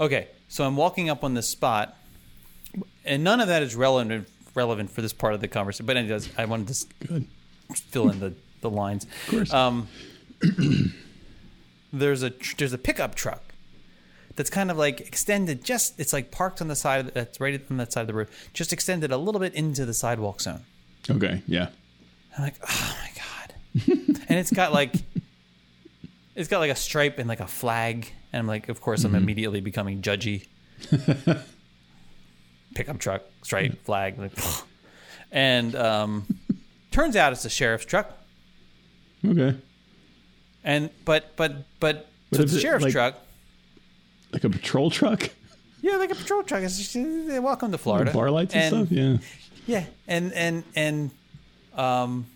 okay. So I'm walking up on this spot, and none of that is relevant relevant for this part of the conversation. But anyways, I wanted to Good. fill in the, the lines. Of course. Um, there's a there's a pickup truck that's kind of like extended just it's like parked on the side of that's right on that side of the road, just extended a little bit into the sidewalk zone. Okay, yeah. I'm like, oh my God. And it's got like, it's got like a stripe and like a flag. And I'm like, of course, I'm mm-hmm. immediately becoming judgy. Pickup truck, stripe, yeah. flag. Like, and um, turns out it's a sheriff's truck. Okay. And, but, but, but, but so it's a sheriff's it like, truck. Like a patrol truck? Yeah, like a patrol truck. It's just, they walk on to Florida. Like bar lights and, and stuff, yeah. Yeah, and and and um,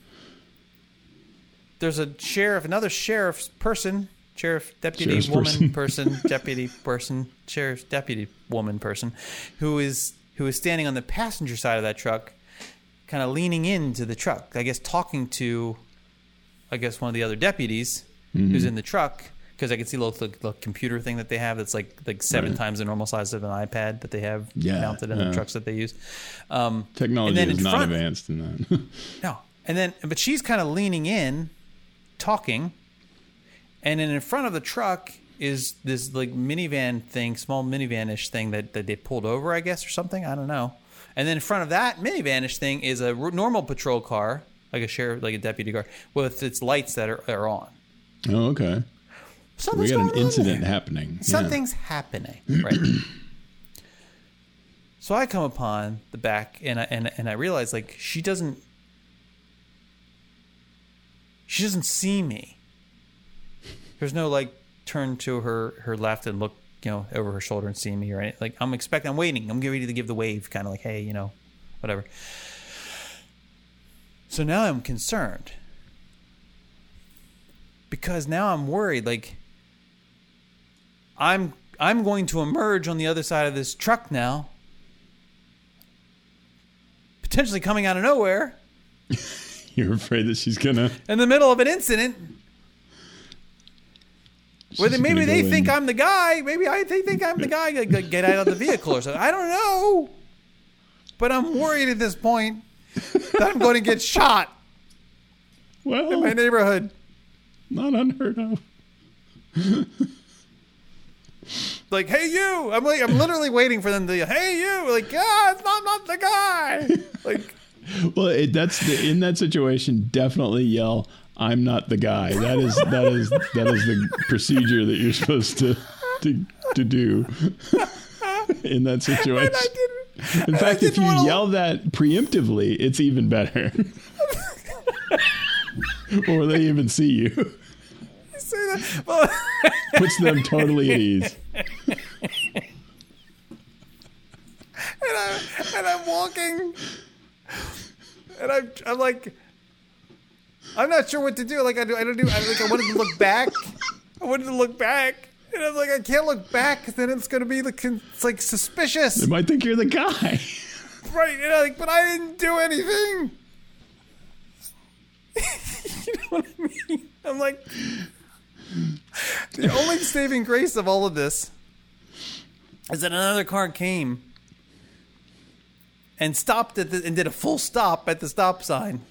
there's a sheriff, another sheriff's person, sheriff deputy sheriff's woman person, person deputy person, sheriff deputy woman person, who is who is standing on the passenger side of that truck, kind of leaning into the truck. I guess talking to, I guess one of the other deputies mm-hmm. who's in the truck because I can see a little, little, little computer thing that they have that's like like seven right. times the normal size of an iPad that they have yeah, mounted in uh, the trucks that they use. Um, Technology is not front, advanced in that. No. And then, but she's kind of leaning in, talking, and then in front of the truck is this like minivan thing, small minivan-ish thing that, that they pulled over, I guess, or something. I don't know. And then in front of that minivan-ish thing is a normal patrol car, like a sheriff, like a deputy car, with its lights that are, are on. Oh, okay. Something's we got an incident there. happening. Something's yeah. happening, right? So I come upon the back, and I, and and I realize like she doesn't, she doesn't see me. There's no like turn to her her left and look, you know, over her shoulder and see me or anything. Like I'm expecting, I'm waiting, I'm ready to give the wave, kind of like, hey, you know, whatever. So now I'm concerned because now I'm worried. Like I'm I'm going to emerge on the other side of this truck now, potentially coming out of nowhere. You're afraid that she's gonna in the middle of an incident. Well, then maybe they think I'm the guy. Maybe I they think I'm the guy. Like, get out of the vehicle or something. I don't know, but I'm worried at this point that I'm going to get shot. Well, in my neighborhood, not unheard of. Like, hey, you! I'm like, I'm literally waiting for them to, hey, you! Like, yeah, it's not not the guy. Like, well, it, that's the, in that situation, definitely yell, I'm not the guy. That is that is that is the procedure that you're supposed to to, to do in that situation. And I didn't, in fact, if you yell that preemptively, it's even better. Or they even see you. You say that, well, puts them totally at ease. And, I, and I'm walking, and I'm I'm like. I'm not sure what to do. Like I do, I don't do. I like I wanted to look back. I wanted to look back, and I'm like, I can't look back because then it's gonna be the con- it's like suspicious. They might think you're the guy, right? And I'm like, but I didn't do anything. You know what I mean? I'm like, the only saving grace of all of this is that another car came and stopped at the, and did a full stop at the stop sign.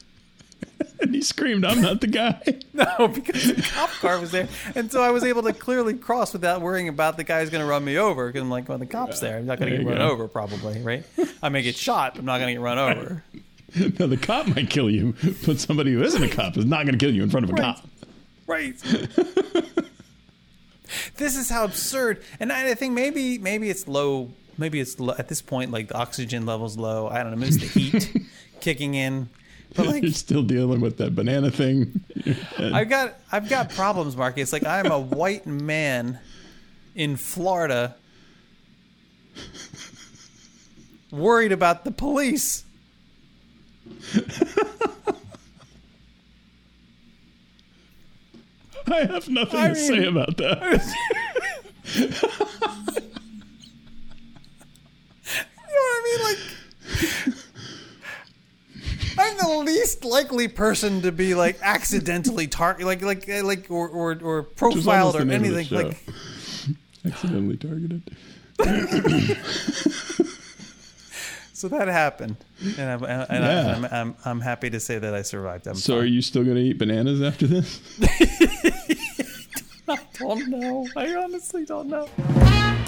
And he screamed, I'm not the guy. No, because the cop car was there. And so I was able to clearly cross without worrying about the guy's going to run me over. Because I'm like, well, the cop's there. I'm not going to get run go. over probably, right? I may get shot, but I'm not going to get run over. No, the cop might kill you. But somebody who isn't a cop is not going to kill you in front of a right. cop. Right. This is how absurd. And I think maybe maybe it's low. Maybe it's low. At this point, like the oxygen level's low. I don't know. Maybe it's the heat kicking in. But like, you're still dealing with that banana thing. I've got I've got problems, Mark. It's like I'm a white man in Florida worried about the police. I have nothing I to mean, say about that. You know what I mean? Like, I'm the least likely person to be like accidentally targeted, like like like or or, or profiled or anything like accidentally targeted. So that happened, and I'm and, and yeah. I, I'm, I'm I'm happy to say that I survived. I'm so fine. Are you still going to eat bananas after this? I don't know. I honestly don't know.